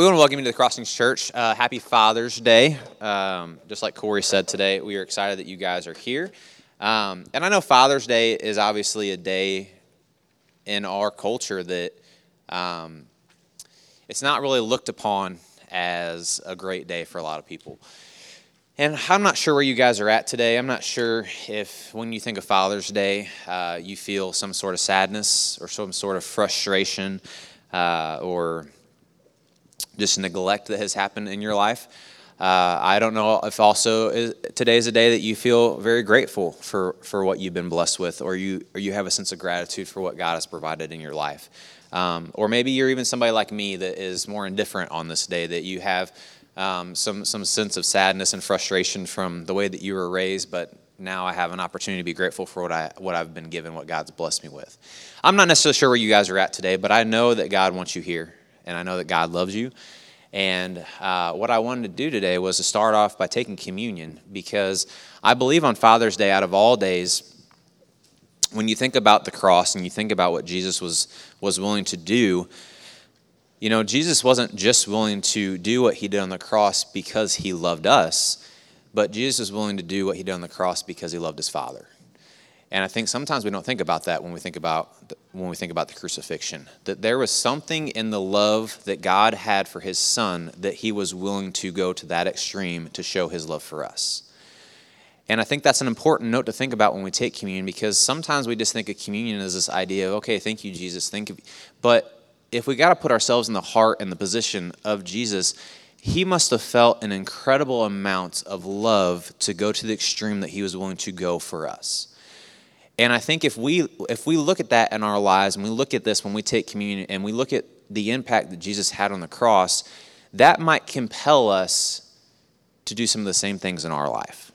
We want to welcome you to the Crossings Church. Happy Father's Day. Just like Corey said today, we are excited that you guys are here. And I know Father's Day is obviously a day in our culture that it's not really looked upon as a great day for a lot of people. And I'm not sure where you guys are at today. I'm not sure if when you think of Father's Day, you feel some sort of sadness or some sort of frustration or just neglect that has happened in your life. I don't know if also today is a day that you feel very grateful for what you've been blessed with, or you have a sense of gratitude for what God has provided in your life. Or maybe you're even somebody like me that is more indifferent on this day, that you have some sense of sadness and frustration from the way that you were raised, but now I have an opportunity to be grateful for what I've been given, what God's blessed me with. I'm not necessarily sure where you guys are at today, but I know that God wants you here, and I know that God loves you. And what I wanted to do today was to start off by taking communion, because I believe on Father's Day, out of all days, when you think about the cross and you think about what Jesus was willing to do, you know, Jesus wasn't just willing to do what he did on the cross because he loved us, but Jesus was willing to do what he did on the cross because he loved his Father. And I think sometimes we don't think about that when we think about the crucifixion, that there was something in the love that God had for his Son that he was willing to go to that extreme to show his love for us. And I think that's an important note to think about when we take communion, because sometimes we just think of communion as this idea of, okay, thank you, Jesus, thank you. But if we got to put ourselves in the heart and the position of Jesus, he must have felt an incredible amount of love to go to the extreme that he was willing to go for us. And I think if we look at that in our lives, and we look at this when we take communion, and we look at the impact that Jesus had on the cross, that might compel us to do some of the same things in our life.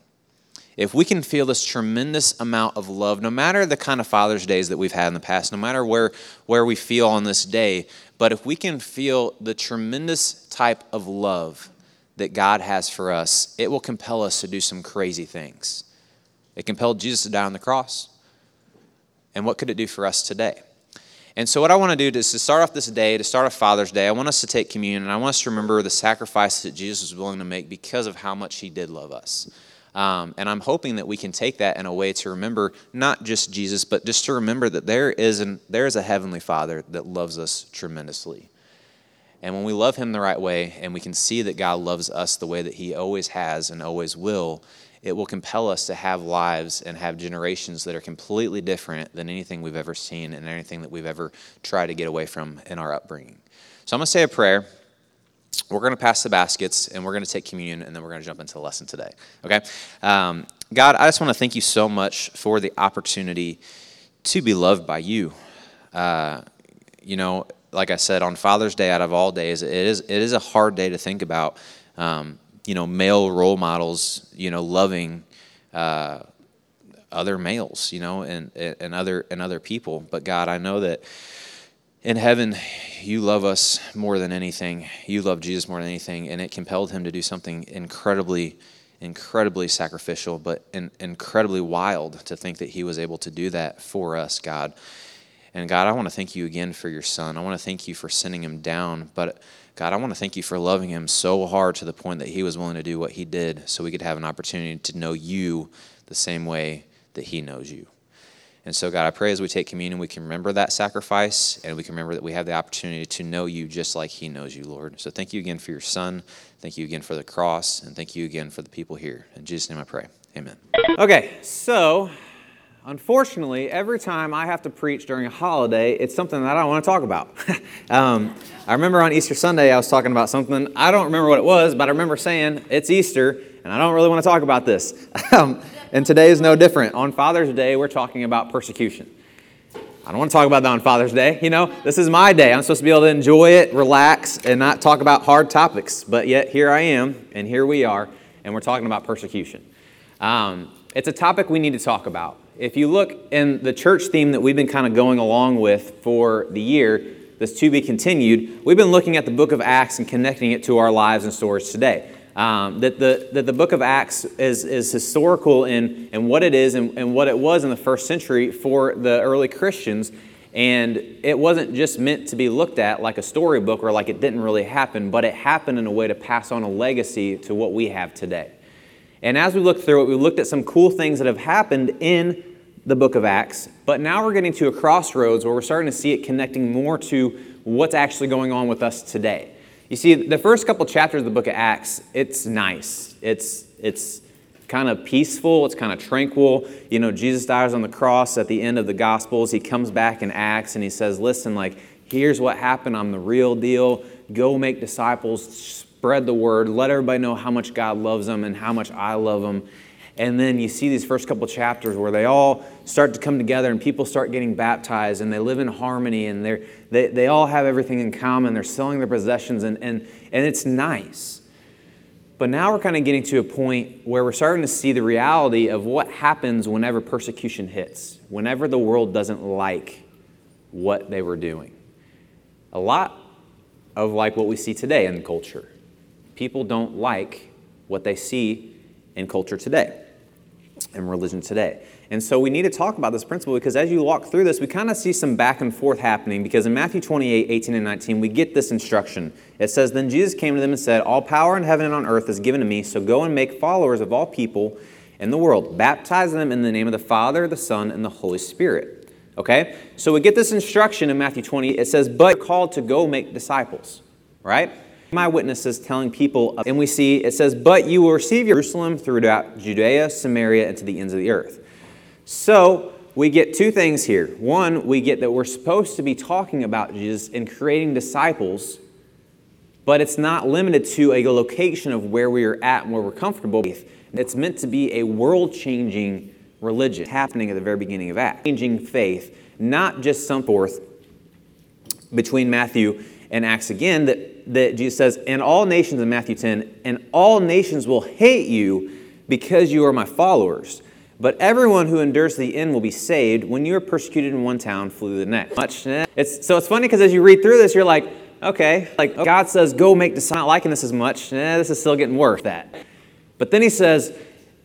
If we can feel this tremendous amount of love, no matter the kind of Father's Days that we've had in the past, no matter where we feel on this day, but if we can feel the tremendous type of love that God has for us, it will compel us to do some crazy things. It compelled Jesus to die on the cross. And what could it do for us today? And so what I want to do is to start off this day, to start off Father's Day, I want us to take communion, and I want us to remember the sacrifice that Jesus was willing to make because of how much he did love us. And I'm hoping that we can take that in a way to remember not just Jesus, but just to remember that there is a Heavenly Father that loves us tremendously. And when we love him the right way, and we can see that God loves us the way that he always has and always will, it will compel us to have lives and have generations that are completely different than anything we've ever seen and anything that we've ever tried to get away from in our upbringing. So I'm going to say a prayer. We're going to pass the baskets, and we're going to take communion, and then we're going to jump into the lesson today, okay? God, I just want to thank you so much for the opportunity to be loved by you. You know, like I said, on Father's Day, out of all days, it is a hard day to think about, you know, male role models, you know, loving other males, you know, and other people. But God, I know that in heaven, you love us more than anything. You love Jesus more than anything, and it compelled him to do something incredibly, incredibly sacrificial, but incredibly wild to think that he was able to do that for us, God. And God, I want to thank you again for your Son. I want to thank you for sending him down. But God, I want to thank you for loving him so hard to the point that he was willing to do what he did so we could have an opportunity to know you the same way that he knows you. And so, God, I pray as we take communion, we can remember that sacrifice, and we can remember that we have the opportunity to know you just like he knows you, Lord. So thank you again for your Son. Thank you again for the cross, and thank you again for the people here. In Jesus' name I pray. Amen. Okay, so unfortunately, every time I have to preach during a holiday, it's something that I don't want to talk about. I remember on Easter Sunday, I was talking about something. I don't remember what it was, but I remember saying, it's Easter, and I don't really want to talk about this. And today is no different. On Father's Day, we're talking about persecution. I don't want to talk about that on Father's Day. You know, this is my day. I'm supposed to be able to enjoy it, relax, and not talk about hard topics. But yet, here I am, and here we are, and we're talking about persecution. It's a topic we need to talk about. If you look in the church theme that we've been kind of going along with for the year, this to be continued, we've been looking at the book of Acts and connecting it to our lives and stories today. That the book of Acts is historical in what it is and what it was in the first century for the early Christians, And it wasn't just meant to be looked at like a storybook or like it didn't really happen, but it happened in a way to pass on a legacy to what we have today. And as we looked through it, we looked at some cool things that have happened in the book of Acts, but now we're getting to a crossroads where we're starting to see it connecting more to what's actually going on with us today. You see, the first couple chapters of the book of Acts, it's nice. It's kind of peaceful. It's kind of tranquil. You know, Jesus dies on the cross at the end of the Gospels. He comes back in Acts and he says, listen, like, here's what happened. I'm the real deal. Go make disciples. Spread the word. Let everybody know how much God loves them and how much I love them. And then you see these first couple chapters where they all start to come together and people start getting baptized and they live in harmony and they all have everything in common. They're selling their possessions and it's nice. But now we're kind of getting to a point where we're starting to see the reality of what happens whenever persecution hits, whenever the world doesn't like what they were doing. A lot of like what we see today in culture. People don't like what they see in culture today, in religion today. And so we need to talk about this principle because as you walk through this, we kind of see some back and forth happening because in Matthew 28, 18 and 19, we get this instruction. It says, then Jesus came to them and said, all power in heaven and on earth is given to me, so go and make followers of all people in the world, baptizing them in the name of the Father, the Son, and the Holy Spirit. Okay? So we get this instruction in Matthew 28. It says, but you're called to go make disciples, right? My witnesses telling people, and we see, it says, but you will receive Jerusalem throughout Judea, Samaria, and to the ends of the earth. So we get two things here. One, we get that we're supposed to be talking about Jesus and creating disciples, but it's not limited to a location of where we are at and where we're comfortable with. It's meant to be a world-changing religion happening at the very beginning of Acts. Changing faith, not just some forth between Matthew and Acts again, that Jesus says, and all nations in Matthew 10, and all nations will hate you because you are my followers. But everyone who endures to the end will be saved. When you are persecuted in one town, flee to the next. So it's funny because as you read through this, you're like, okay, like God says, go make disciples. Not liking this as much. This is still getting worse. But then he says,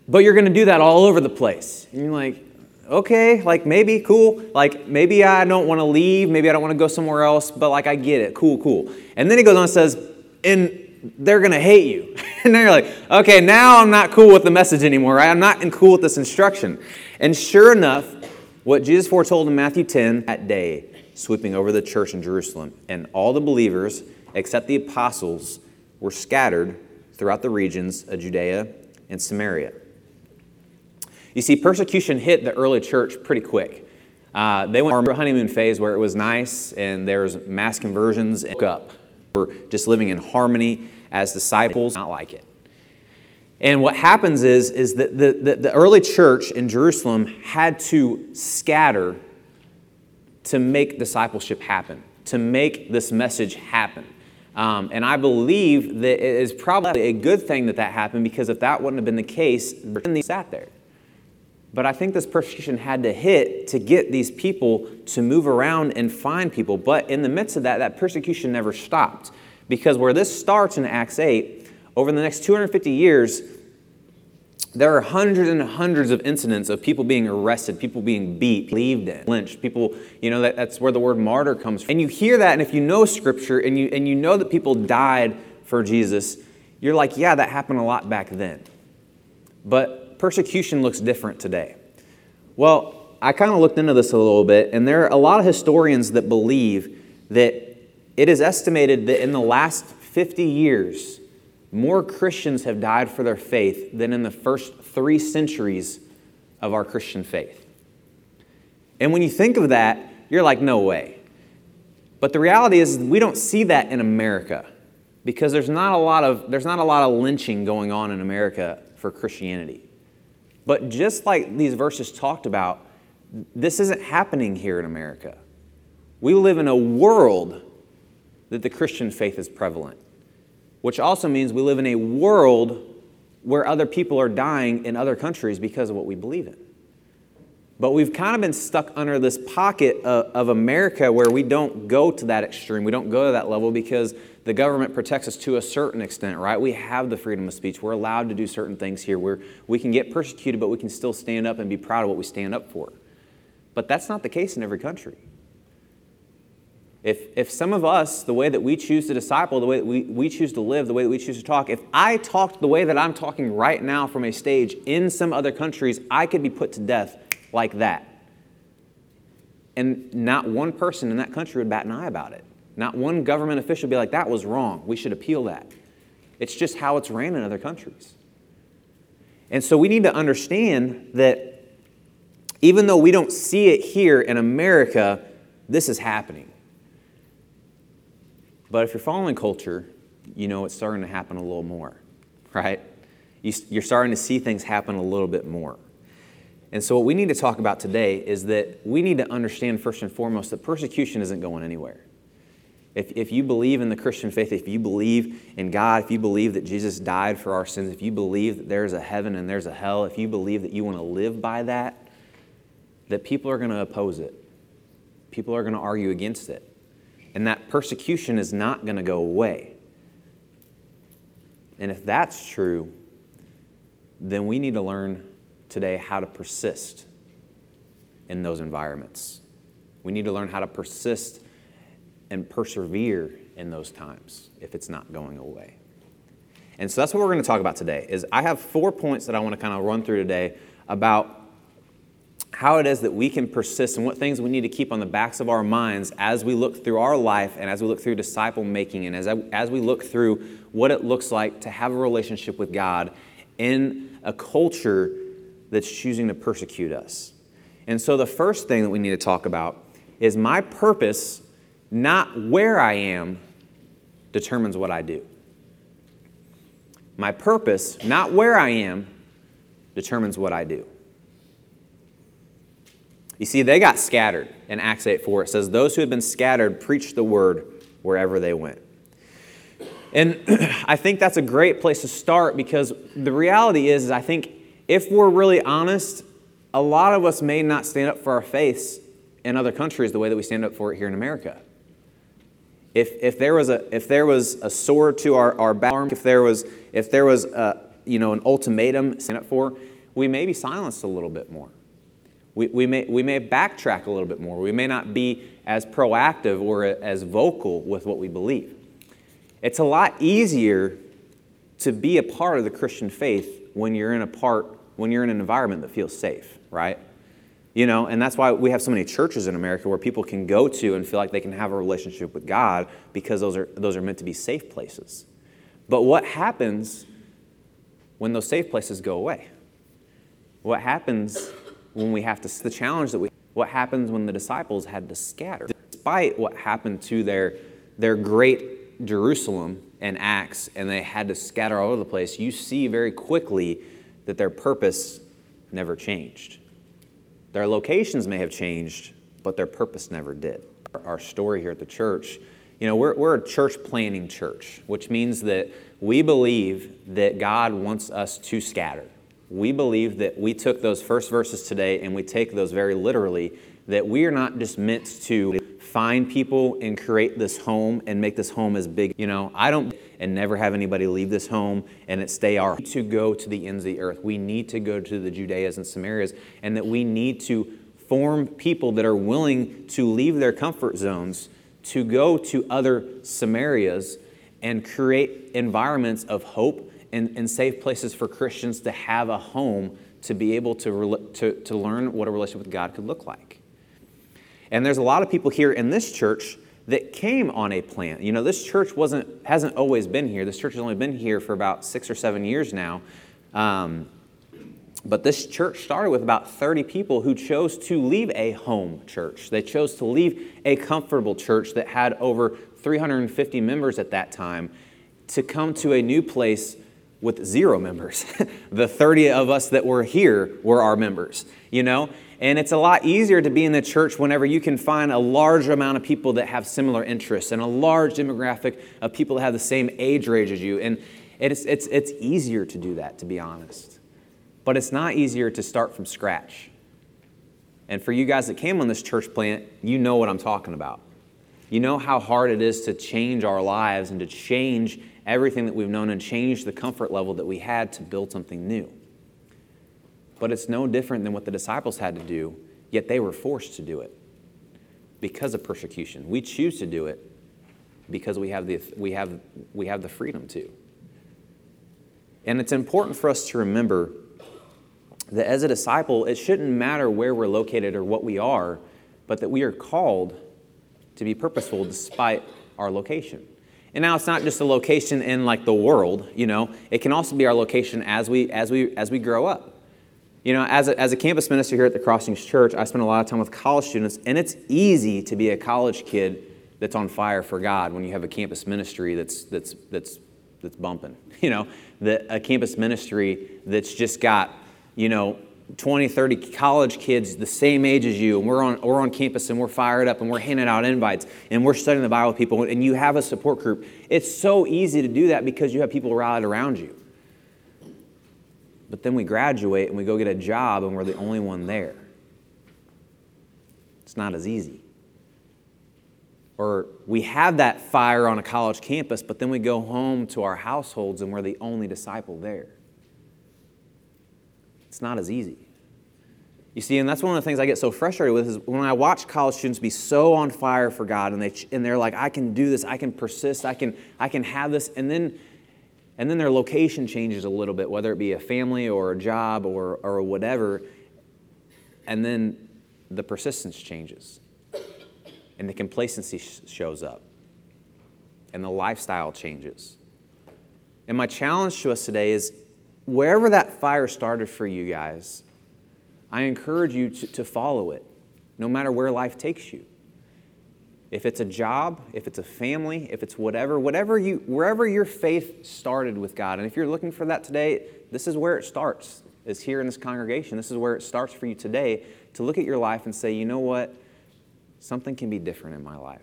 but you're going to do that all over the place. And you're like, okay, like maybe, cool. Like maybe I don't want to leave. Maybe I don't want to go somewhere else. But like I get it. Cool. And then he goes on and says, and they're going to hate you. And then you're like, okay, now I'm not cool with the message anymore, right? I'm not cool with this instruction. And sure enough, what Jesus foretold in Matthew 10, that day, sweeping over the church in Jerusalem, and all the believers, except the apostles, were scattered throughout the regions of Judea and Samaria. You see, persecution hit the early church pretty quick. They went through a honeymoon phase where it was nice, and there was mass conversions, and up. We're just living in harmony as disciples, not like it. And what happens is that the early church in Jerusalem had to scatter to make discipleship happen, to make this message happen. And I believe that it is probably a good thing that happened, because if that wouldn't have been the case, they sat there. But I think this persecution had to hit to get these people to move around and find people. But in the midst of that persecution never stopped. Because where this starts in Acts 8, over the next 250 years, there are hundreds and hundreds of incidents of people being arrested, people being beat, lynched, people, that's where the word martyr comes from. And you hear that, and if you know Scripture, and you know that people died for Jesus, you're like, yeah, that happened a lot back then. But persecution looks different today. Well, I kind of looked into this a little bit, and there are a lot of historians that believe that it is estimated that in the last 50 years, more Christians have died for their faith than in the first 3 centuries of our Christian faith. And when you think of that, you're like, no way. But the reality is we don't see that in America, because there's not a lot of lynching going on in America for Christianity. But just like these verses talked about, this isn't happening here in America. We live in a world that the Christian faith is prevalent, which also means we live in a world where other people are dying in other countries because of what we believe in. But we've kind of been stuck under this pocket of America where we don't go to that extreme. We don't go to that level because the government protects us to a certain extent, right? We have the freedom of speech. We're allowed to do certain things here. We can get persecuted, but we can still stand up and be proud of what we stand up for. But that's not the case in every country. If some of us, the way that we choose to disciple, the way that we choose to live, the way that we choose to talk, if I talked the way that I'm talking right now from a stage in some other countries, I could be put to death like that. And not one person in that country would bat an eye about it. Not one government official would be like, that was wrong. We should appeal that. It's just how it's ran in other countries. And so we need to understand that even though we don't see it here in America, this is happening. But if you're following culture, you know it's starting to happen a little more, right? You're starting to see things happen a little bit more. And so what we need to talk about today is that we need to understand first and foremost that persecution isn't going anywhere. If you believe in the Christian faith, if you believe in God, if you believe that Jesus died for our sins, if you believe that there's a heaven and there's a hell, if you believe that you want to live by that, that people are going to oppose it. People are going to argue against it. And that persecution is not going to go away. And if that's true, then we need to learn today how to persist in those environments. We need to learn how to persist and persevere in those times if it's not going away. And so that's what we're going to talk about today. Is I have 4 points that I want to kind of run through today about how it is that we can persist and what things we need to keep on the backs of our minds as we look through our life and as we look through disciple making and as we look through what it looks like to have a relationship with God in a culture that's choosing to persecute us. And so the first thing that we need to talk about is my purpose, not where I am, determines what I do. My purpose, not where I am, determines what I do. You see, they got scattered in Acts 8:4. It says, those who had been scattered preached the word wherever they went. And I think that's a great place to start because the reality is I think if we're really honest, a lot of us may not stand up for our faiths in other countries the way that we stand up for it here in America. If there was a sword to our back, if there was an ultimatum to stand up for, we may be silenced a little bit more. We may backtrack a little bit more. We may not be as proactive or as vocal with what we believe. It's a lot easier to be a part of the Christian faith when you're in an environment that feels safe, right? You know, and that's why we have so many churches in America where people can go to and feel like they can have a relationship with God because those are meant to be safe places. But what happens when those safe places go away? What happens when we have to, the challenge that we, what happens when the disciples had to scatter? Despite what happened to their great Jerusalem and Acts, and they had to scatter all over the place, you see very quickly that their purpose never changed. Their locations may have changed, but their purpose never did. Our story here at the church, you know, we're a church planning church, which means that we believe that God wants us to scatter. We believe that we took those first verses today and we take those very literally, that we are not just meant to find people and create this home and make this home as big. You know, I don't and never have anybody leave this home and it stay our home. We need to go to the ends of the earth. We need to go to the Judeas and Samarias, and that we need to form people that are willing to leave their comfort zones to go to other Samarias and create environments of hope and safe places for Christians to have a home to be able to learn what a relationship with God could look like. And there's a lot of people here in this church that came on a plan. You know, this church hasn't always been here. This church has only been here for about 6 or 7 years now. But this church started with about 30 people who chose to leave a home church. They chose to leave a comfortable church that had over 350 members at that time to come to a new place with 0 members. The 30 of us that were here were our members, you know? And it's a lot easier to be in the church whenever you can find a large amount of people that have similar interests and a large demographic of people that have the same age range as you. And it's easier to do that, to be honest. But it's not easier to start from scratch. And for you guys that came on this church plant, you know what I'm talking about. You know how hard it is to change our lives and to change everything that we've known and change the comfort level that we had to build something new. But it's no different than what the disciples had to do, yet they were forced to do it. because of persecution. We choose to do it because we have the freedom to. And it's important for us to remember that as a disciple, it shouldn't matter where we're located or what we are, but that we are called to be purposeful despite our location. And now it's not just a location in like the world, you know. It can also be our location as we grow up. You know, as a campus minister here at the Crossings Church, I spend a lot of time with college students, and it's easy to be a college kid that's on fire for God when you have a campus ministry that's bumping. You know, a campus ministry that's just got, you know, 20, 30 college kids the same age as you, and we're on campus and we're fired up and we're handing out invites and we're studying the Bible with people, and you have a support group. It's so easy to do that because you have people rallied around you. But then we graduate and we go get a job and we're the only one there. It's not as easy. Or we have that fire on a college campus, but then we go home to our households and we're the only disciple there. It's not as easy. You see, and that's one of the things I get so frustrated with is when I watch college students be so on fire for God, and they're like, I can do this, I can persist, I can have this, and then their location changes a little bit, whether it be a family or a job or whatever, and then the persistence changes, and the complacency shows up, and the lifestyle changes. And my challenge to us today is, wherever that fire started for you guys, I encourage you to follow it, no matter where life takes you. If it's a job, if it's a family, if it's wherever your faith started with God. And if you're looking for that today, this is where it starts, is here in this congregation. This is where it starts for you today, to look at your life and say, you know what? Something can be different in my life.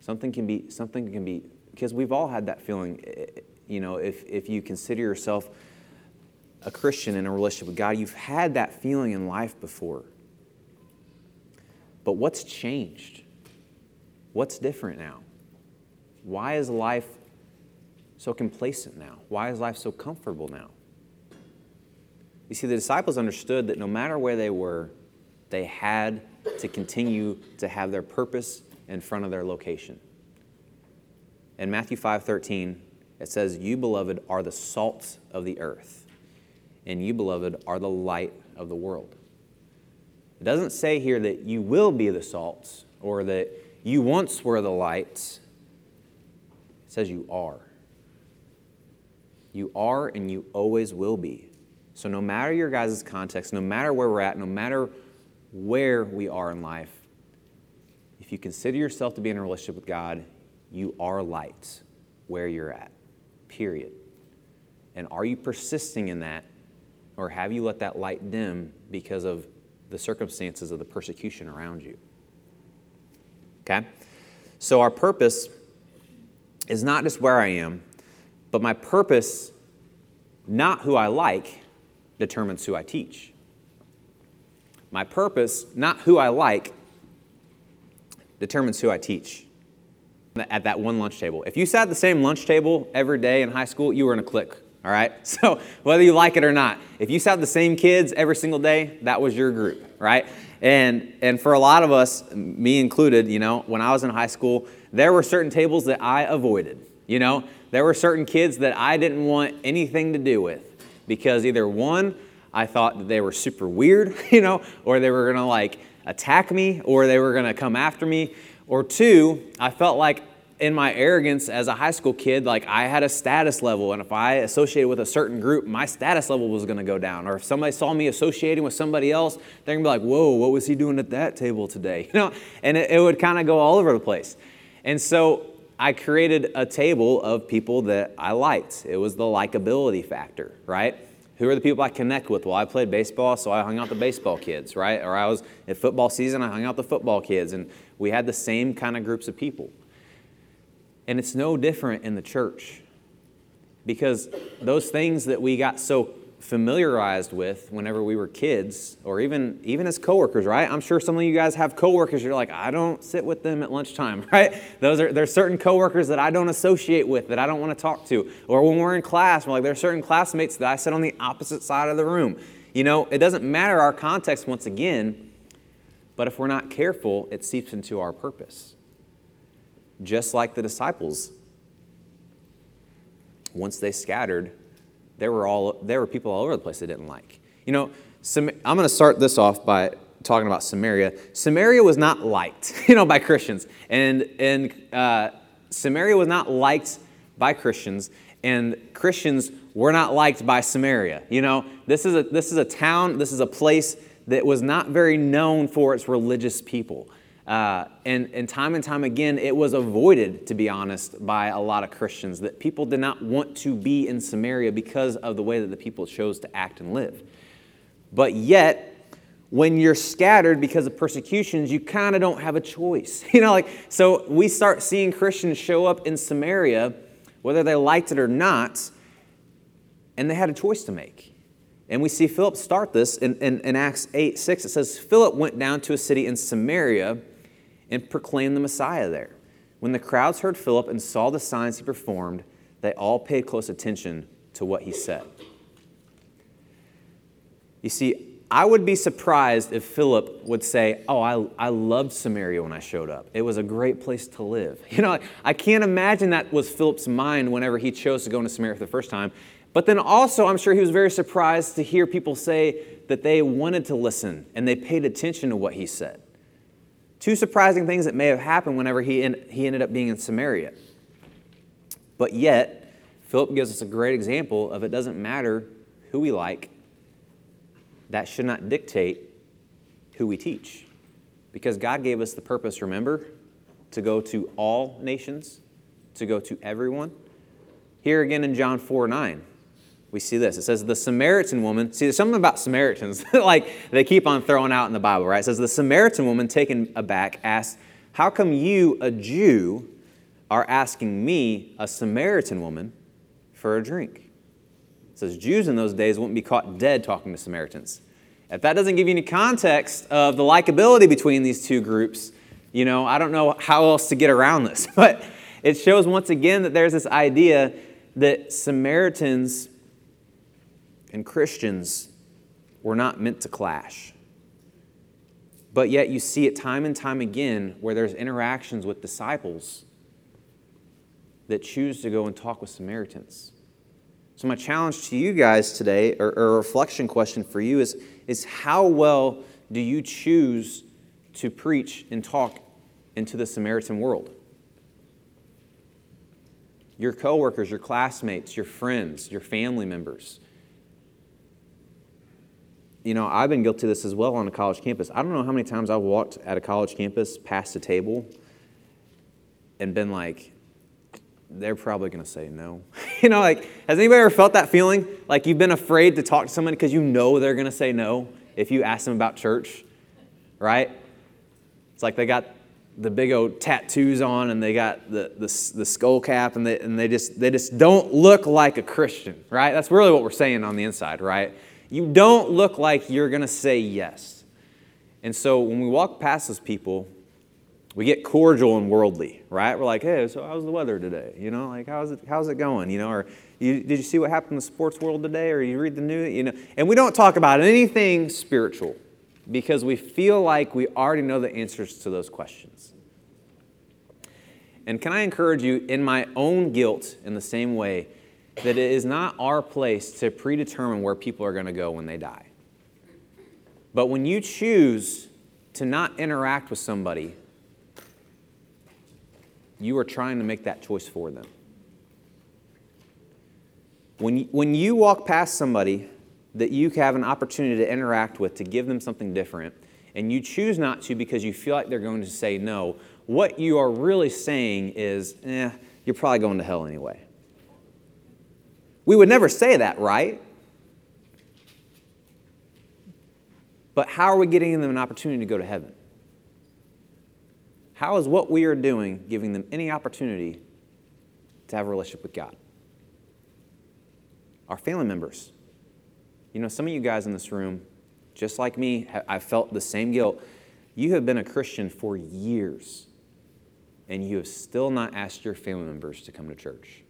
Something can be, because we've all had that feeling. You know, if you consider yourself a Christian in a relationship with God, you've had that feeling in life before. But what's changed? What's different now? Why is life so complacent now? Why is life so comfortable now? You see, the disciples understood that no matter where they were, they had to continue to have their purpose in front of their location. In Matthew 5:13, it says, "You, beloved, are the salt of the earth, and you, beloved, are the light of the world." It doesn't say here that you will be the salt or that you once were the light. It says you are. You are and you always will be. So no matter your guys' context, no matter where we're at, no matter where we are in life, if you consider yourself to be in a relationship with God, you are light where you're at. Period. And are you persisting in that, or have you let that light dim because of the circumstances of the persecution around you? Okay? So our purpose is not just where I am, but my purpose, not who I like, determines who I teach. My purpose, not who I like, determines who I teach. At that one lunch table. If you sat at the same lunch table every day in high school, you were in a clique, all right? So whether you like it or not, if you sat with the same kids every single day, that was your group, right? And for a lot of us, me included, you know, when I was in high school, there were certain tables that I avoided, you know? There were certain kids that I didn't want anything to do with because either one, I thought that they were super weird, you know, or they were gonna like attack me or they were gonna come after me. Or two, I felt like in my arrogance as a high school kid, like I had a status level, and if I associated with a certain group, my status level was going to go down. Or if somebody saw me associating with somebody else, they're going to be like, whoa, what was he doing at that table today? You know, and it would kind of go all over the place. And so I created a table of people that I liked. It was the likability factor, right? Who are the people I connect with? Well, I played baseball, so I hung out the baseball kids, right? Or I was in football season, I hung out the football kids, and we had the same kind of groups of people. And it's no different in the church, because those things that we got so familiarized with whenever we were kids, or even as coworkers, right? I'm sure some of you guys have coworkers, you're like, I don't sit with them at lunchtime, right? There's certain coworkers that I don't associate with, that I don't want to talk to. Or when we're in class, we're like, there's certain classmates that I sit on the opposite side of the room. You know, it doesn't matter our context once again, But if we're not careful, it seeps into our purpose. Just like the disciples, once they scattered, there were people all over the place they didn't like. You know, I'm going to start this off by talking about Samaria. Samaria was not liked, by Christians, and Samaria was not liked by Christians, and Christians were not liked by Samaria. This is a town, this is a place that was not very known for its religious people. And time again, it was avoided, to be honest, by a lot of Christians, that people did not want to be in Samaria because of the way that the people chose to act and live. But yet, when you're scattered because of persecutions, you kind of don't have a choice. So we start seeing Christians show up in Samaria, whether they liked it or not, and they had a choice to make. And we see Philip start this in Acts 8:6. It says, Philip went down to a city in Samaria and proclaimed the Messiah there. When the crowds heard Philip and saw the signs he performed, they all paid close attention to what he said. You see, I would be surprised if Philip would say, I loved Samaria when I showed up. It was a great place to live. I can't imagine that was Philip's mind whenever he chose to go into Samaria for the first time. But then also, I'm sure he was very surprised to hear people say that they wanted to listen and they paid attention to what he said. Two surprising things that may have happened whenever he ended up being in Samaria. But yet, Philip gives us a great example of it doesn't matter who we like. That should not dictate who we teach. Because God gave us the purpose, remember, to go to all nations, to go to everyone. Here again in John 4:9, we see this. It says, the Samaritan woman, see, there's something about Samaritans they keep on throwing out in the Bible, right? It says, the Samaritan woman, taken aback, asked, how come you, a Jew, are asking me, a Samaritan woman, for a drink? It says Jews in those days wouldn't be caught dead talking to Samaritans. If that doesn't give you any context of the likability between these two groups, I don't know how else to get around this. But it shows once again that there's this idea that Samaritans and Christians were not meant to clash. But yet you see it time and time again where there's interactions with disciples that choose to go and talk with Samaritans. So my challenge to you guys today, or a reflection question for you, is how well do you choose to preach and talk into the Samaritan world? Your coworkers, your classmates, your friends, your family members. I've been guilty of this as well on a college campus. I don't know how many times I've walked at a college campus past a table and been like, they're probably going to say no. Has anybody ever felt that feeling? Like you've been afraid to talk to someone because you know they're going to say no if you ask them about church, right? It's like they got the big old tattoos on and they got the skull cap and they just don't look like a Christian, right? That's really what we're saying on the inside, right? You don't look like you're going to say yes. And so when we walk past those people, we get cordial and worldly, right? We're like, hey, so how's the weather today? How's it going? Or did you see what happened in the sports world today? Or you read the news? And we don't talk about anything spiritual because we feel like we already know the answers to those questions. And can I encourage you, in my own guilt, in the same way, that it is not our place to predetermine where people are going to go when they die. But when you choose to not interact with somebody, you are trying to make that choice for them. When you walk past somebody that you have an opportunity to interact with, to give them something different, and you choose not to because you feel like they're going to say no, what you are really saying is, you're probably going to hell anyway. We would never say that, right? But how are we getting them an opportunity to go to heaven? How is what we are doing giving them any opportunity to have a relationship with God? Our family members. Some of you guys in this room, just like me, I felt the same guilt. You have been a Christian for years, and you have still not asked your family members to come to church.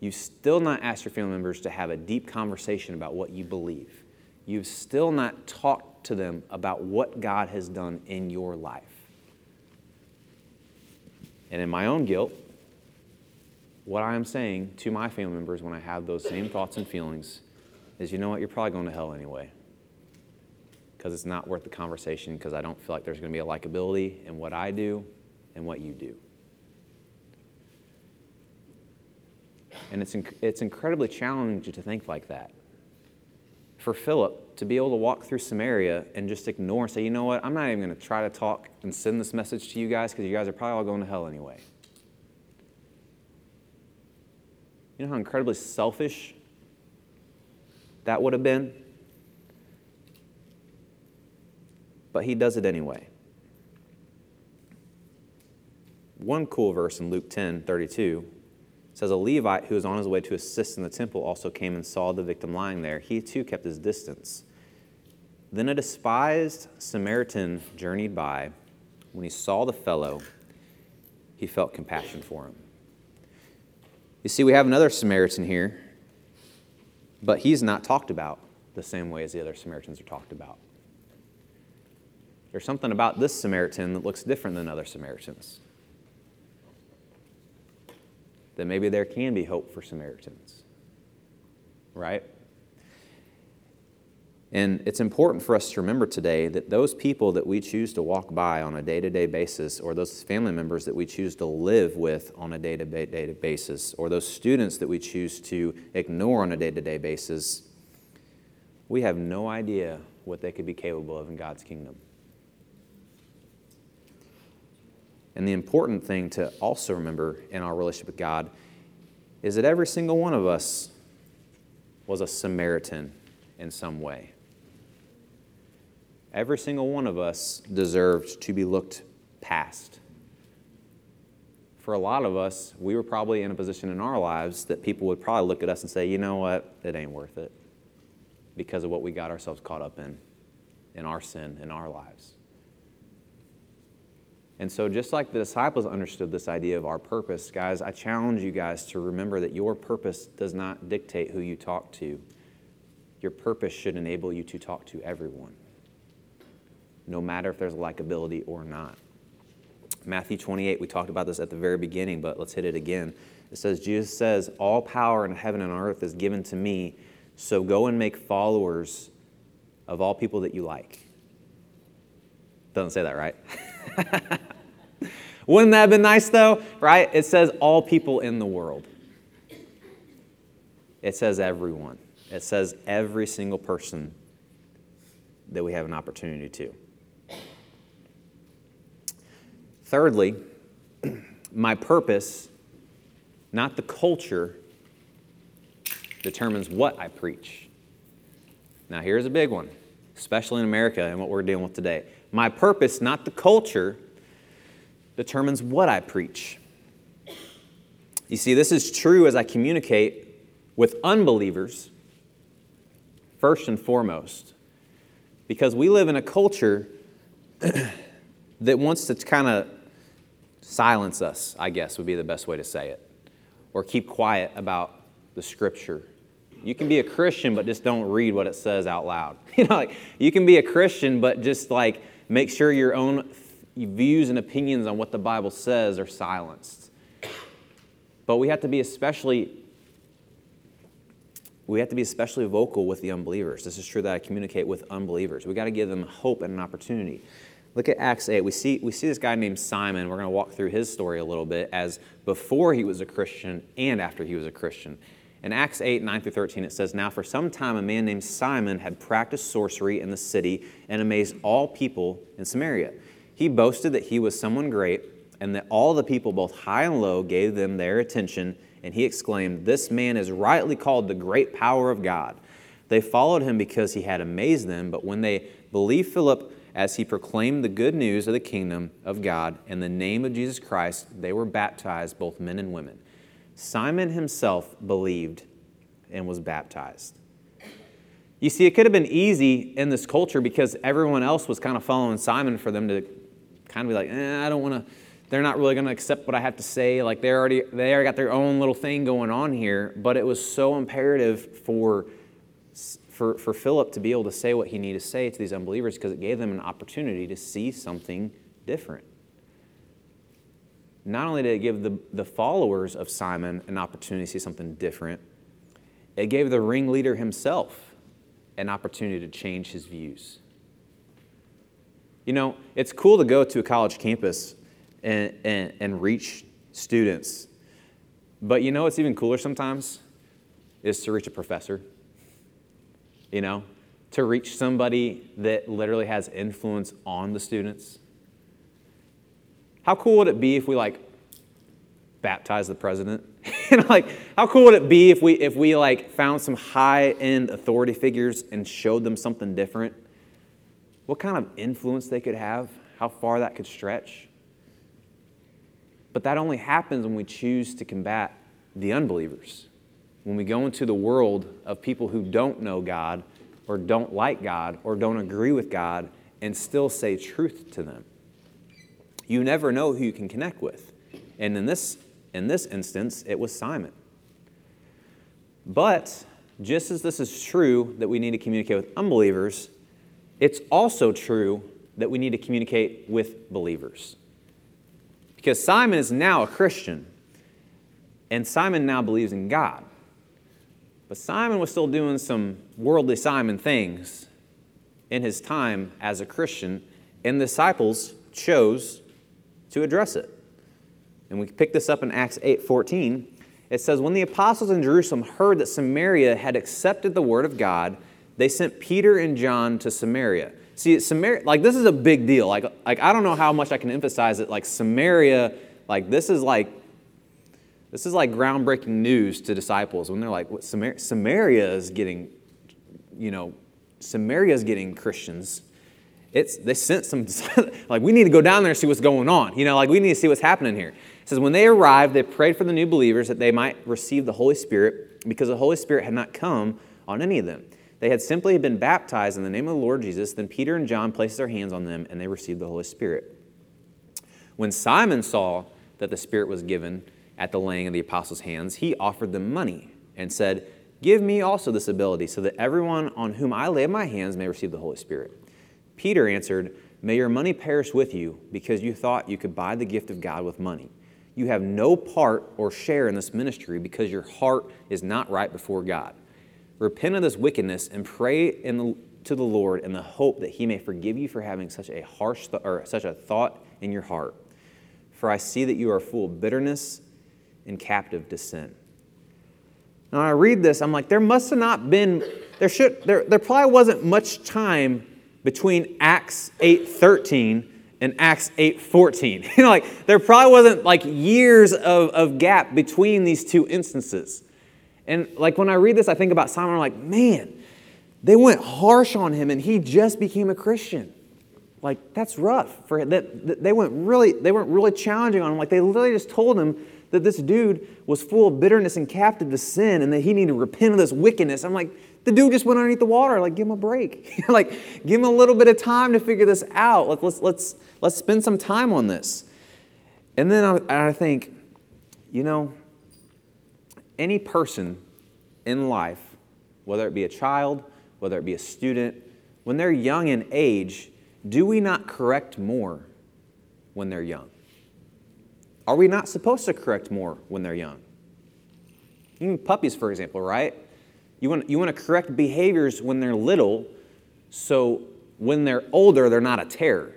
You've still not asked your family members to have a deep conversation about what you believe. You've still not talked talk to them about what God has done in your life. And in my own guilt, what I am saying to my family members when I have those same thoughts and feelings is, you know what, you're probably going to hell anyway, because it's not worth the conversation, because I don't feel like there's going to be a likability in what I do and what you do. And it's incredibly challenging to think like that. For Philip to be able to walk through Samaria and just ignore and say, you know what, I'm not even going to try to talk and send this message to you guys, because you guys are probably all going to hell anyway. You know how incredibly selfish that would have been? But he does it anyway. One cool verse in Luke 10, 32 says, a Levite who was on his way to assist in the temple also came and saw the victim lying there. He too kept his distance. Then a despised Samaritan journeyed by. When he saw the fellow, he felt compassion for him. You see, we have another Samaritan here, but he's not talked about the same way as the other Samaritans are talked about. There's something about this Samaritan that looks different than other Samaritans. That maybe there can be hope for Samaritans, right? And it's important for us to remember today that those people that we choose to walk by on a day-to-day basis, or those family members that we choose to live with on a day-to-day basis, or those students that we choose to ignore on a day-to-day basis, we have no idea what they could be capable of in God's kingdom. And the important thing to also remember in our relationship with God is that every single one of us was a Samaritan in some way. Every single one of us deserved to be looked past. For a lot of us, we were probably in a position in our lives that people would probably look at us and say, you know what, it ain't worth it, because of what we got ourselves caught up in our sin, in our lives. And so just like the disciples understood this idea of our purpose, guys, I challenge you guys to remember that your purpose does not dictate who you talk to. Your purpose should enable you to talk to everyone, no matter if there's likability or not. Matthew 28, we talked about this at the very beginning, but let's hit it again. It says, Jesus says, all power in heaven and on earth is given to me, so go and make followers of all people that you like. Doesn't say that, right? Wouldn't that have been nice though, right? It says all people in the world. It says everyone. It says every single person that we have an opportunity to. Thirdly, my purpose, not the culture, determines what I preach. Now here's a big one, especially in America and what we're dealing with today. My purpose, not the culture, determines what I preach. You see, this is true as I communicate with unbelievers, first and foremost, because we live in a culture that wants to kind of silence us, I guess would be the best way to say it, or keep quiet about the Scripture. You can be a Christian, but just don't read what it says out loud. You know, like, you can be a Christian, but just like make sure your own views and opinions on what the Bible says are silenced. But we have to be especially vocal with the unbelievers. This is true that I communicate with unbelievers. We got to give them hope and an opportunity. Look at Acts 8. We see this guy named Simon. We're going to walk through his story a little bit as before he was a Christian and after he was a Christian. In Acts 8, 9 through 13, it says, now for some time a man named Simon had practiced sorcery in the city and amazed all people in Samaria. He boasted that he was someone great and that all the people, both high and low, gave them their attention. And he exclaimed, this man is rightly called the great power of God. They followed him because he had amazed them, but when they believed Philip, as he proclaimed the good news of the kingdom of God in the name of Jesus Christ, they were baptized, both men and women. Simon himself believed and was baptized. You see, it could have been easy in this culture because everyone else was kind of following Simon for them to kind of be like, I don't want to, they're not really going to accept what I have to say. Like they already got their own little thing going on here, but it was so imperative for for Philip to be able to say what he needed to say to these unbelievers, because it gave them an opportunity to see something different. Not only did it give the followers of Simon an opportunity to see something different, it gave the ringleader himself an opportunity to change his views. You know, it's cool to go to a college campus and reach students. But you know what's even cooler sometimes is to reach a professor. You know, to reach somebody that literally has influence on the students. How cool would it be if we baptized the president? And how cool would it be if we found some high-end authority figures and showed them something different? What kind of influence they could have, how far that could stretch. But that only happens when we choose to combat the unbelievers. When we go into the world of people who don't know God or don't like God or don't agree with God and still say truth to them. You never know who you can connect with. And in this instance, it was Simon. But just as this is true that we need to communicate with unbelievers, it's also true that we need to communicate with believers. Because Simon is now a Christian, and Simon now believes in God. But Simon was still doing some worldly Simon things in his time as a Christian, and the disciples chose to address it. And we pick this up in Acts 8:14. It says, "When the apostles in Jerusalem heard that Samaria had accepted the word of God, they sent Peter and John to Samaria." See, Samaria, this is a big deal. I don't know how much I can emphasize it. Samaria, this is groundbreaking news to disciples when they're "What? Samaria is getting, Samaria is getting Christians." They sent some, we need to go down there and see what's going on. We need to see what's happening here. It says, "When they arrived, they prayed for the new believers that they might receive the Holy Spirit, because the Holy Spirit had not come on any of them. They had simply been baptized in the name of the Lord Jesus. Then Peter and John placed their hands on them, and they received the Holy Spirit. When Simon saw that the Spirit was given at the laying of the apostles' hands, he offered them money and said, 'Give me also this ability, so that everyone on whom I lay my hands may receive the Holy Spirit.' Peter answered, 'May your money perish with you, because you thought you could buy the gift of God with money. You have no part or share in this ministry, because your heart is not right before God. Repent of this wickedness and pray to the Lord in the hope that He may forgive you for having such a thought in your heart. For I see that you are full of bitterness and captive to sin.'" Now, when I read this, I'm like, there probably wasn't much time between Acts 8:13 and Acts 8:14. There probably wasn't years of gap between these two instances. And when I read this, I think about Simon. I'm like, man, they went harsh on him, and he just became a Christian. That's rough for him. They weren't really challenging on him. They literally just told him that this dude was full of bitterness and captive to sin, and that he needed to repent of this wickedness. I'm like, the dude just went underneath the water. Give him a break. Give him a little bit of time to figure this out. Let's spend some time on this. And then I think, any person in life, whether it be a child, whether it be a student, when they're young in age, do we not correct more when they're young? Are we not supposed to correct more when they're young? Even puppies, for example, right? You want to correct behaviors when they're little, so when they're older, they're not a terror.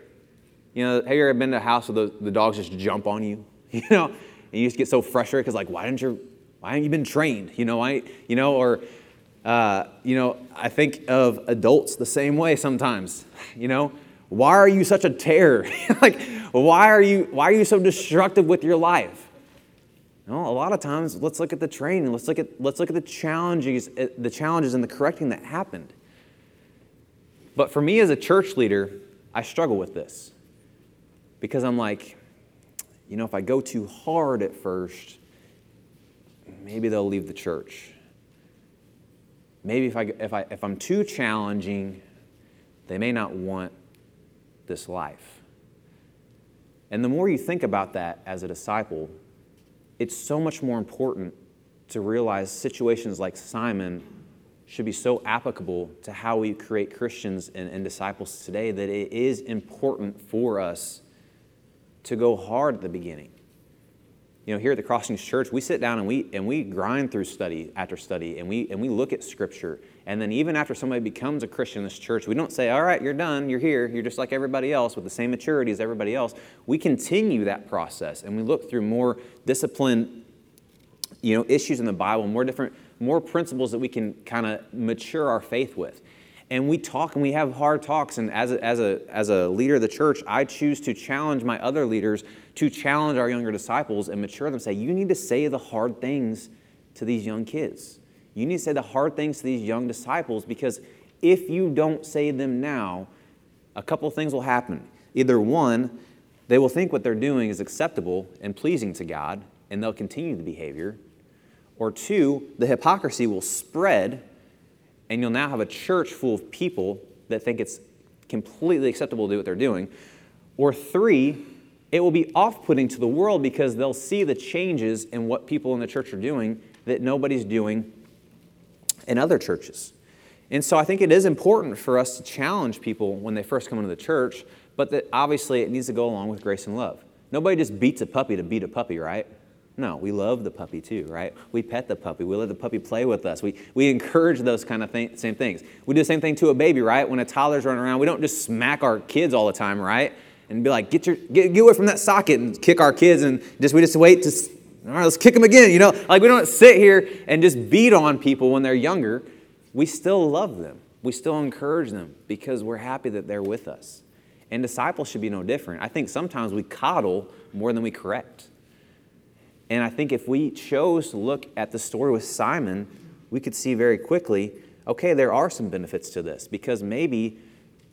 Have you ever been to a house where the dogs just jump on you? And you just get so frustrated because why haven't you been trained? I think of adults the same way sometimes. Why are you such a terror? Why are you so destructive with your life? No, a lot of times, let's look at the training. Let's look at the challenges and the correcting that happened. But for me as a church leader, I struggle with this, because I'm if I go too hard at first, maybe they'll leave the church. Maybe if I'm too challenging, they may not want this life. And the more you think about that as a disciple, it's so much more important to realize situations like Simon should be so applicable to how we create Christians and disciples today that it is important for us to go hard at the beginning. You know, here at the Crossings Church, we sit down and we grind through study after study, and we look at Scripture. And then even after somebody becomes a Christian in this church, we don't say, all right, you're done, you're here, you're just like everybody else with the same maturity as everybody else. We continue that process, and we look through more disciplined, you know, issues in the Bible, more principles that we can kind of mature our faith with. And we talk and we have hard talks. And as a leader of the church, I choose to challenge my other leaders to challenge our younger disciples and mature them. Say, you need to say the hard things to these young kids. You need to say the hard things to these young disciples, because if you don't say them now, a couple things will happen. Either one, they will think what they're doing is acceptable and pleasing to God, and they'll continue the behavior. Or two, the hypocrisy will spread, and you'll now have a church full of people that think it's completely acceptable to do what they're doing. Or three, it will be off-putting to the world because they'll see the changes in what people in the church are doing that nobody's doing in other churches. And so I think it is important for us to challenge people when they first come into the church, but that obviously it needs to go along with grace and love. Nobody just beats a puppy to beat a puppy, right? No, we love the puppy too, right? We pet the puppy. We let the puppy play with us. We encourage those kind of same things. We do the same thing to a baby, right? When a toddler's running around, we don't just smack our kids all the time, right? And be like, get away from that socket, and kick our kids, and we just wait to, all right, let's kick them again, you know? Like, we don't sit here and just beat on people when they're younger. We still love them. We still encourage them because we're happy that they're with us. And disciples should be no different. I think sometimes we coddle more than we correct. And I think if we chose to look at the story with Simon, we could see very quickly, okay, there are some benefits to this. Because maybe,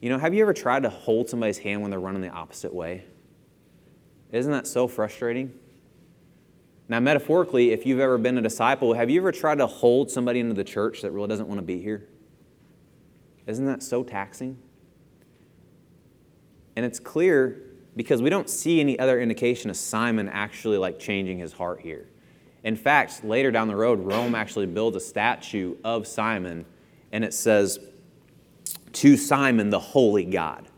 you know, have you ever tried to hold somebody's hand when they're running the opposite way? Isn't that so frustrating? Now, metaphorically, if you've ever been a disciple, have you ever tried to hold somebody into the church that really doesn't want to be here? Isn't that so taxing? And it's clear, because we don't see any other indication of Simon actually like changing his heart here. In fact, later down the road, Rome actually builds a statue of Simon, and it says, "To Simon, the holy God."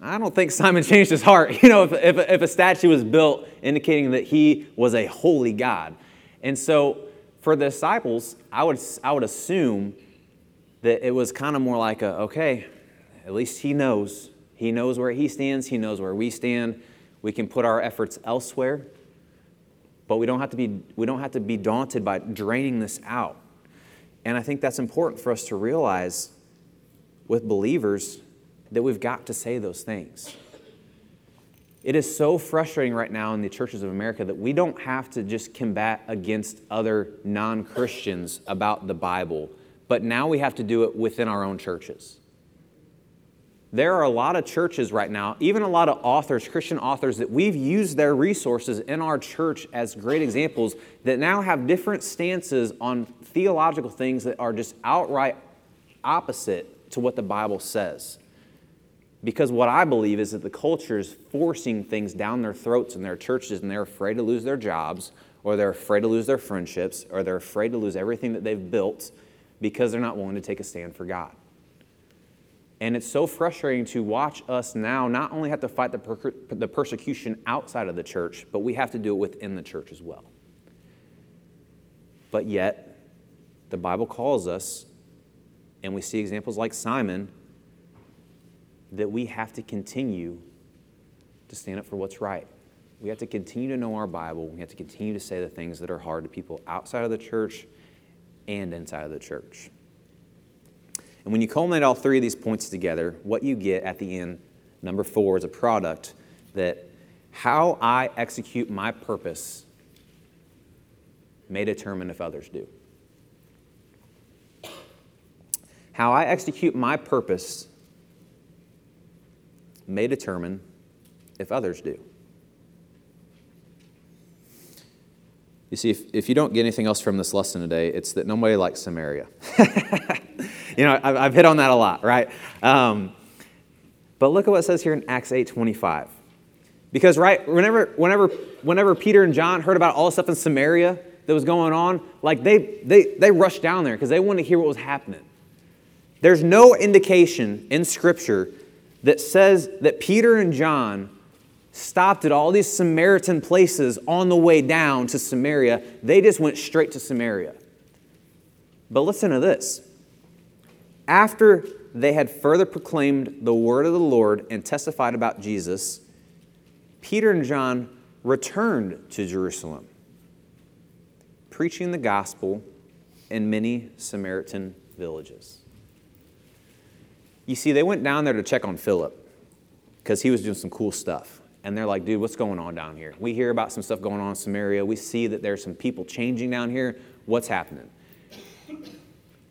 I don't think Simon changed his heart. You know, if a statue was built indicating that he was a holy God. And so for the disciples, I would assume that it was kind of more like a, okay, at least he knows. He knows where he stands. He knows where we stand. We can put our efforts elsewhere, but we don't have to be daunted by draining this out. And I think that's important for us to realize with believers that we've got to say those things. It is so frustrating right now in the churches of America that we don't have to just combat against other non-Christians about the Bible, but now we have to do it within our own churches. There are a lot of churches right now, even a lot of authors, Christian authors, that we've used their resources in our church as great examples that now have different stances on theological things that are just outright opposite to what the Bible says. Because what I believe is that the culture is forcing things down their throats in their churches, and they're afraid to lose their jobs, or they're afraid to lose their friendships, or they're afraid to lose everything that they've built because they're not willing to take a stand for God. And it's so frustrating to watch us now not only have to fight the persecution outside of the church, but we have to do it within the church as well. But yet, the Bible calls us, and we see examples like Simon, that we have to continue to stand up for what's right. We have to continue to know our Bible. We have to continue to say the things that are hard to people outside of the church and inside of the church. And when you culminate all three of these points together, what you get at the end, number 4, is a product that how I execute my purpose may determine if others do. How I execute my purpose may determine if others do. You see, if you don't get anything else from this lesson today, it's that nobody likes Samaria. You know, I've hit on that a lot, right? But look at what it says here in Acts 8:25. Because, right, whenever Peter and John heard about all the stuff in Samaria, that was going on, like they rushed down there because they wanted to hear what was happening. There's no indication in Scripture that says that Peter and John stopped at all these Samaritan places on the way down to Samaria. They just went straight to Samaria. But listen to this. After they had further proclaimed the word of the Lord and testified about Jesus, Peter and John returned to Jerusalem, preaching the gospel in many Samaritan villages. You see, they went down there to check on Philip because he was doing some cool stuff. And they're like, dude, what's going on down here? We hear about some stuff going on in Samaria. We see that there's some people changing down here. What's happening?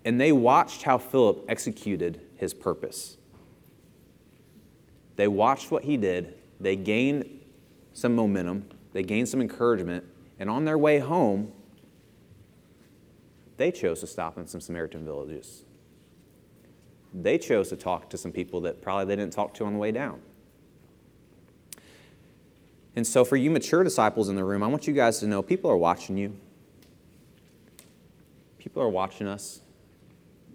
And they watched how Philip executed his purpose. They watched what he did. They gained some momentum. They gained some encouragement. And on their way home, they chose to stop in some Samaritan villages. They chose to talk to some people that probably they didn't talk to on the way down. And so for you mature disciples in the room, I want you guys to know people are watching you. People are watching us.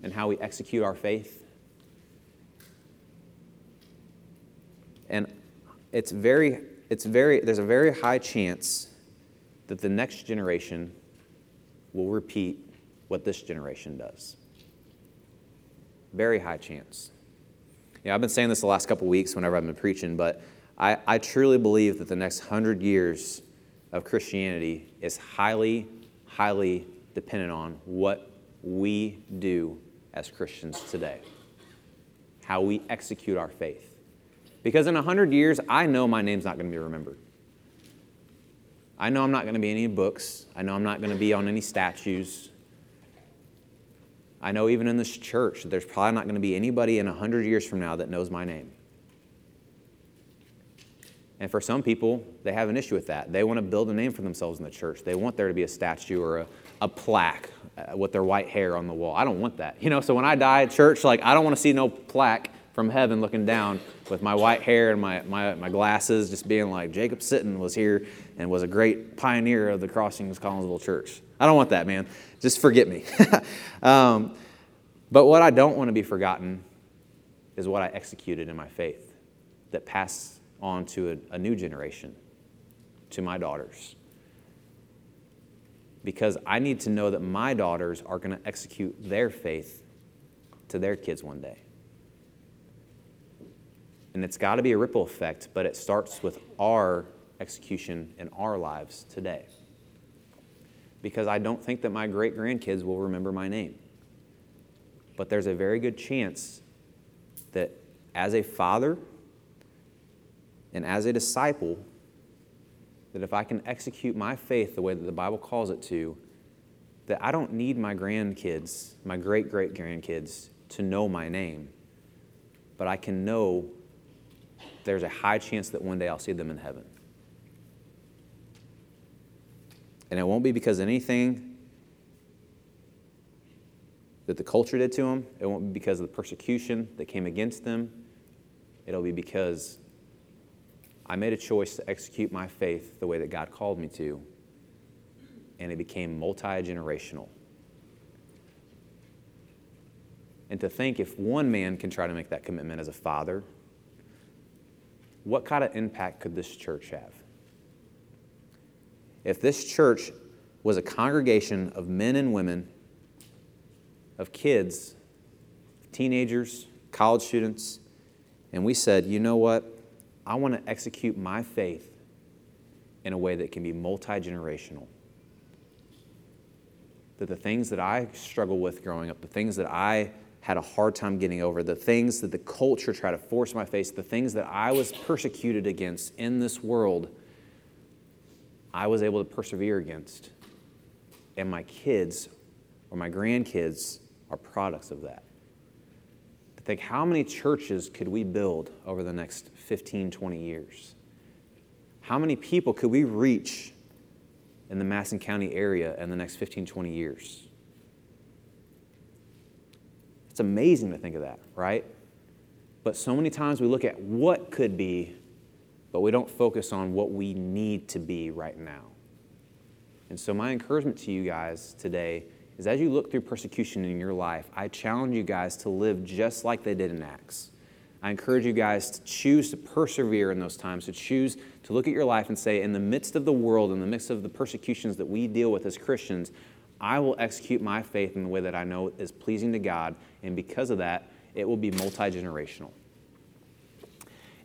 And how we execute our faith. And there's a very high chance that the next generation will repeat what this generation does. Very high chance. Yeah, I've been saying this the last couple weeks whenever I've been preaching, but I truly believe that the next 100 years of Christianity is highly, highly dependent on what we do as Christians today, how we execute our faith. Because in 100 years, I know my name's not going to be remembered. I know I'm not going to be in any books. I know I'm not going to be on any statues. I know even in this church, there's probably not going to be anybody in 100 years from now that knows my name. And for some people, they have an issue with that. They want to build a name for themselves in the church. They want there to be a statue or a plaque with their white hair on the wall. I don't want that. You know, so when I die at church, like, I don't want to see no plaque from heaven looking down with my white hair and my glasses just being like, Jacob Sitton was here and was a great pioneer of the Crossings Collinsville Church. I don't want that, man. Just forget me. But what I don't want to be forgotten is what I executed in my faith that passed on to a new generation, to my daughters. Because I need to know that my daughters are going to execute their faith to their kids one day. And it's got to be a ripple effect, but it starts with our execution in our lives today. Because I don't think that my great-grandkids will remember my name. But there's a very good chance that as a father, and as a disciple, that if I can execute my faith the way that the Bible calls it to, that I don't need my grandkids, my great-great-grandkids, to know my name. But I can know there's a high chance that one day I'll see them in heaven. And it won't be because of anything that the culture did to them. It won't be because of the persecution that came against them. It'll be because I made a choice to execute my faith the way that God called me to, and it became multi-generational. And to think if one man can try to make that commitment as a father, what kind of impact could this church have? If this church was a congregation of men and women, of kids, teenagers, college students, and we said, you know what? I want to execute my faith in a way that can be multi-generational. That the things that I struggled with growing up, the things that I had a hard time getting over, the things that the culture tried to force my face, the things that I was persecuted against in this world, I was able to persevere against. And my kids or my grandkids are products of that. Think how many churches could we build over the next 15, 20 years? How many people could we reach in the Madison County area in the next 15, 20 years? It's amazing to think of that, right? But so many times we look at what could be, but we don't focus on what we need to be right now. And so my encouragement to you guys today is, as you look through persecution in your life, I challenge you guys to live just like they did in Acts. I encourage you guys to choose to persevere in those times, to choose to look at your life and say, in the midst of the world, in the midst of the persecutions that we deal with as Christians, I will execute my faith in the way that I know is pleasing to God, and because of that, it will be multi-generational.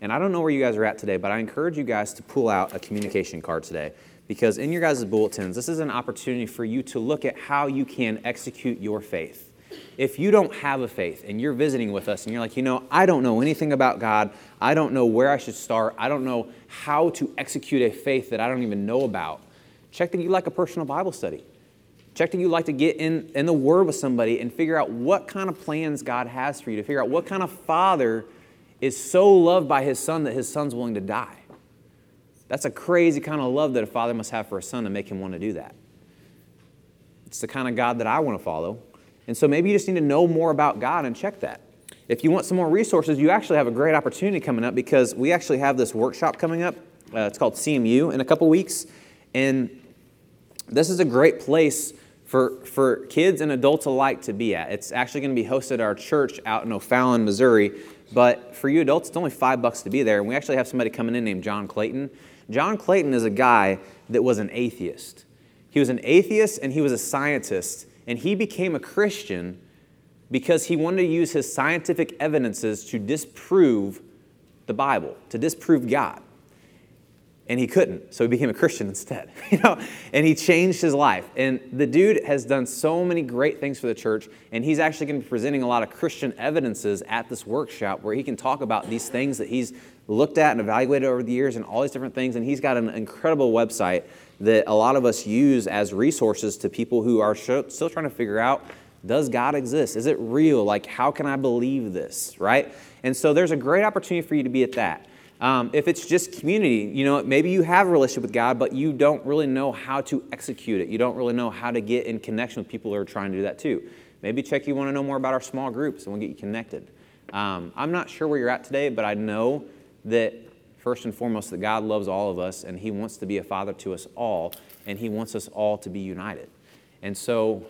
And I don't know where you guys are at today, but I encourage you guys to pull out a communication card today, because in your guys' bulletins, this is an opportunity for you to look at how you can execute your faith. If you don't have a faith and you're visiting with us and you're like, I don't know anything about God. I don't know where I should start. I don't know how to execute a faith that I don't even know about. Check that you like a personal Bible study. Check that you like to get in the Word with somebody and figure out what kind of plans God has for you, to figure out what kind of father is so loved by his son that his son's willing to die. That's a crazy kind of love that a father must have for a son to make him want to do that. It's the kind of God that I want to follow. And so maybe you just need to know more about God and check that. If you want some more resources, you actually have a great opportunity coming up, because we actually have this workshop coming up. It's called CMU in a couple weeks. And this is a great place for kids and adults alike to be at. It's actually going to be hosted at our church out in O'Fallon, Missouri. But for you adults, it's only $5 to be there. And we actually have somebody coming in named John Clayton. John Clayton is a guy that was an atheist. He was an atheist and he was a scientist. And he became a Christian because he wanted to use his scientific evidences to disprove the Bible, to disprove God. And he couldn't, so he became a Christian instead. And he changed his life. And the dude has done so many great things for the church, and he's actually going to be presenting a lot of Christian evidences at this workshop where he can talk about these things that he's looked at and evaluated over the years and all these different things. And he's got an incredible website that a lot of us use as resources to people who are still trying to figure out, does God exist? Is it real? Like, how can I believe this, right? And so there's a great opportunity for you to be at that. If it's just community, maybe you have a relationship with God, but you don't really know how to execute it. You don't really know how to get in connection with people who are trying to do that too. Maybe you want to know more about our small groups, and we'll get you connected. I'm not sure where you're at today, but I know that first and foremost that God loves all of us, and He wants to be a father to us all, and He wants us all to be united. And so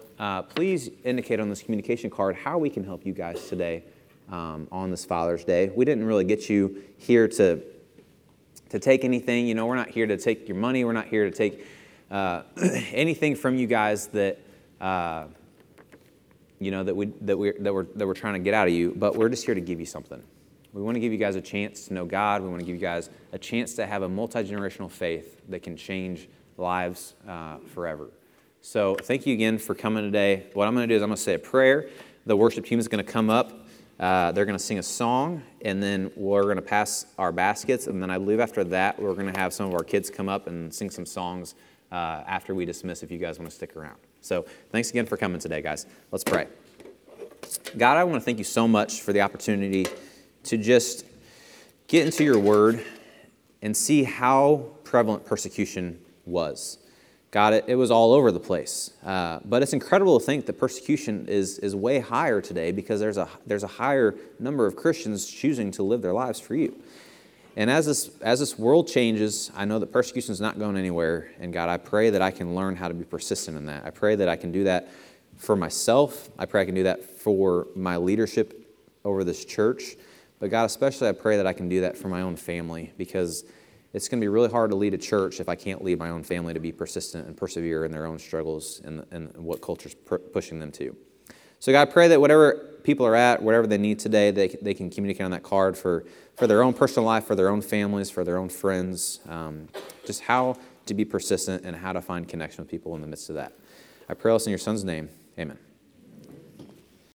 please indicate on this communication card how we can help you guys today. On this Father's Day. We didn't really get you here to take anything. We're not here to take your money. We're not here to take anything from you guys that we're trying to get out of you. But we're just here to give you something. We want to give you guys a chance to know God. We want to give you guys a chance to have a multi-generational faith that can change lives forever. So thank you again for coming today. What I'm going to do is I'm going to say a prayer. The worship team is going to come up. They're going to sing a song, and then we're going to pass our baskets. And then I believe after that, we're going to have some of our kids come up and sing some songs after we dismiss, if you guys want to stick around. So thanks again for coming today, guys. Let's pray. God, I want to thank you so much for the opportunity to just get into your word and see how prevalent persecution was. God, it was all over the place. But it's incredible to think that persecution is way higher today, because there's a higher number of Christians choosing to live their lives for you. And as this world changes, I know that persecution is not going anywhere. And God, I pray that I can learn how to be persistent in that. I pray that I can do that for myself. I pray I can do that for my leadership over this church. But God, especially I pray that I can do that for my own family, because it's going to be really hard to lead a church if I can't lead my own family to be persistent and persevere in their own struggles and what culture's pushing them to. So God, I pray that whatever people are at, whatever they need today, they can communicate on that card for their own personal life, for their own families, for their own friends, just how to be persistent and how to find connection with people in the midst of that. I pray this in your son's name. Amen.